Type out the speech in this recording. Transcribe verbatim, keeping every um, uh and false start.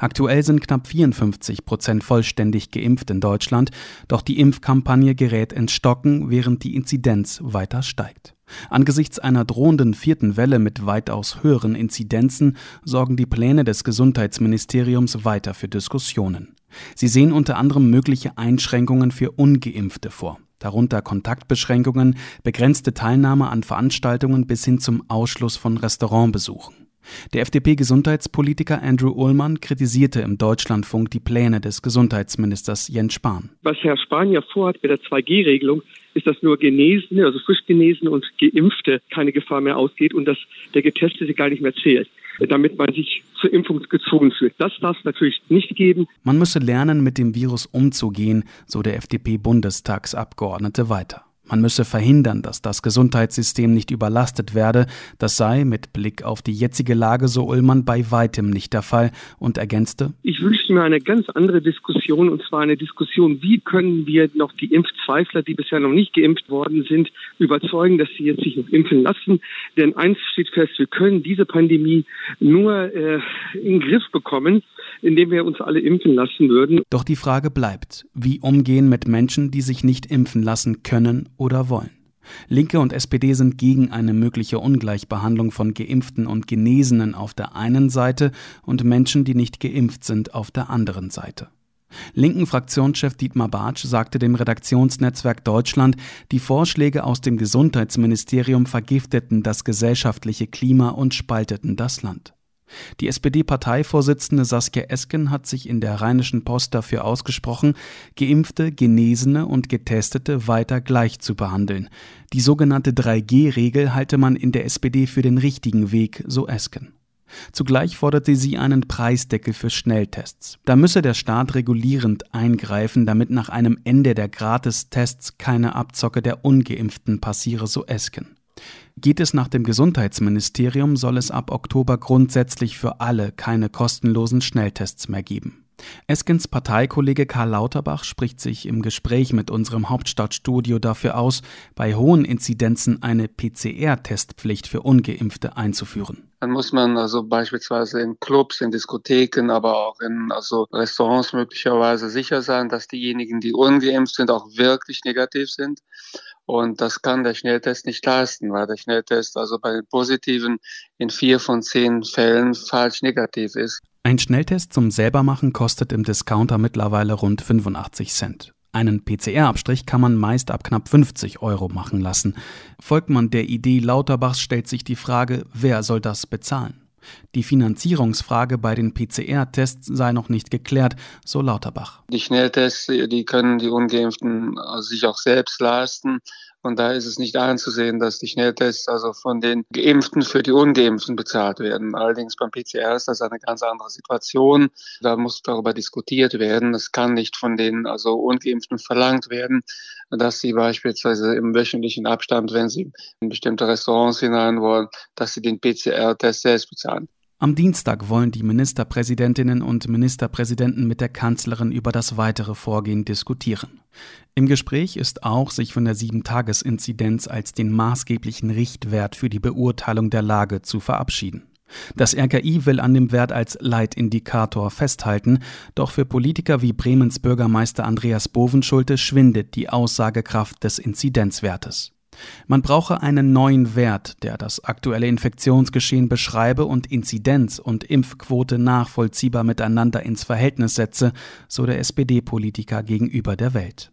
Aktuell sind knapp vierundfünfzig Prozent vollständig geimpft in Deutschland, doch die Impfkampagne gerät ins Stocken, während die Inzidenz weiter steigt. Angesichts einer drohenden vierten Welle mit weitaus höheren Inzidenzen sorgen die Pläne des Gesundheitsministeriums weiter für Diskussionen. Sie sehen unter anderem mögliche Einschränkungen für Ungeimpfte vor, darunter Kontaktbeschränkungen, begrenzte Teilnahme an Veranstaltungen bis hin zum Ausschluss von Restaurantbesuchen. Der F D P-Gesundheitspolitiker Andrew Ullmann kritisierte im Deutschlandfunk die Pläne des Gesundheitsministers Jens Spahn. Was Herr Spahn ja vorhat mit der zwei G Regelung, ist, dass nur Genesene, also frisch Genesene und Geimpfte keine Gefahr mehr ausgeht und dass der Getestete gar nicht mehr zählt, damit man sich zur Impfung gezwungen fühlt. Das darf es natürlich nicht geben. Man müsse lernen, mit dem Virus umzugehen, so der F D P-Bundestagsabgeordnete weiter. Man müsse verhindern, dass das Gesundheitssystem nicht überlastet werde. Das sei mit Blick auf die jetzige Lage, so Ullmann, bei weitem nicht der Fall und ergänzte: Ich wünsche mir eine ganz andere Diskussion, und zwar eine Diskussion, wie können wir noch die Impfzweifler, die bisher noch nicht geimpft worden sind, überzeugen, dass sie jetzt sich noch impfen lassen. Denn eins steht fest, wir können diese Pandemie nur äh, in den Griff bekommen, indem wir uns alle impfen lassen würden. Doch die Frage bleibt, wie umgehen mit Menschen, die sich nicht impfen lassen können oder wollen. Linke und S P D sind gegen eine mögliche Ungleichbehandlung von Geimpften und Genesenen auf der einen Seite und Menschen, die nicht geimpft sind, auf der anderen Seite. Linken Fraktionschef Dietmar Bartsch sagte dem Redaktionsnetzwerk Deutschland, die Vorschläge aus dem Gesundheitsministerium vergifteten das gesellschaftliche Klima und spalteten das Land. Die S P D-Parteivorsitzende Saskia Esken hat sich in der Rheinischen Post dafür ausgesprochen, Geimpfte, Genesene und Getestete weiter gleich zu behandeln. Die sogenannte drei G Regel halte man in der S P D für den richtigen Weg, so Esken. Zugleich forderte sie einen Preisdeckel für Schnelltests. Da müsse der Staat regulierend eingreifen, damit nach einem Ende der Gratistests keine Abzocke der Ungeimpften passiere, so Esken. Geht es nach dem Gesundheitsministerium, soll es ab Oktober grundsätzlich für alle keine kostenlosen Schnelltests mehr geben. Eskens Parteikollege Karl Lauterbach spricht sich im Gespräch mit unserem Hauptstadtstudio dafür aus, bei hohen Inzidenzen eine P C R-Testpflicht für Ungeimpfte einzuführen. Dann muss man also beispielsweise in Clubs, in Diskotheken, aber auch in also Restaurants möglicherweise sicher sein, dass diejenigen, die ungeimpft sind, auch wirklich negativ sind. Und das kann der Schnelltest nicht leisten, weil der Schnelltest also bei den Positiven in vier von zehn Fällen falsch negativ ist. Ein Schnelltest zum Selbermachen kostet im Discounter mittlerweile rund fünfundachtzig Cent. Einen P C R-Abstrich kann man meist ab knapp fünfzig Euro machen lassen. Folgt man der Idee Lauterbachs, stellt sich die Frage, wer soll das bezahlen? Die Finanzierungsfrage bei den P C R-Tests sei noch nicht geklärt, so Lauterbach. Die Schnelltests, die können die Ungeimpften sich auch selbst leisten. Und da ist es nicht einzusehen, dass die Schnelltests also von den Geimpften für die Ungeimpften bezahlt werden. Allerdings beim P C R ist das eine ganz andere Situation. Da muss darüber diskutiert werden. Es kann nicht von den also Ungeimpften verlangt werden, dass sie beispielsweise im wöchentlichen Abstand, wenn sie in bestimmte Restaurants hinein wollen, dass sie den P C R-Test selbst bezahlen. Am Dienstag wollen die Ministerpräsidentinnen und Ministerpräsidenten mit der Kanzlerin über das weitere Vorgehen diskutieren. Im Gespräch ist auch, sich von der Sieben-Tages-Inzidenz als den maßgeblichen Richtwert für die Beurteilung der Lage zu verabschieden. Das R K I will an dem Wert als Leitindikator festhalten, doch für Politiker wie Bremens Bürgermeister Andreas Bovenschulte schwindet die Aussagekraft des Inzidenzwertes. Man brauche einen neuen Wert, der das aktuelle Infektionsgeschehen beschreibe und Inzidenz und Impfquote nachvollziehbar miteinander ins Verhältnis setze, so der S P D-Politiker gegenüber der Welt.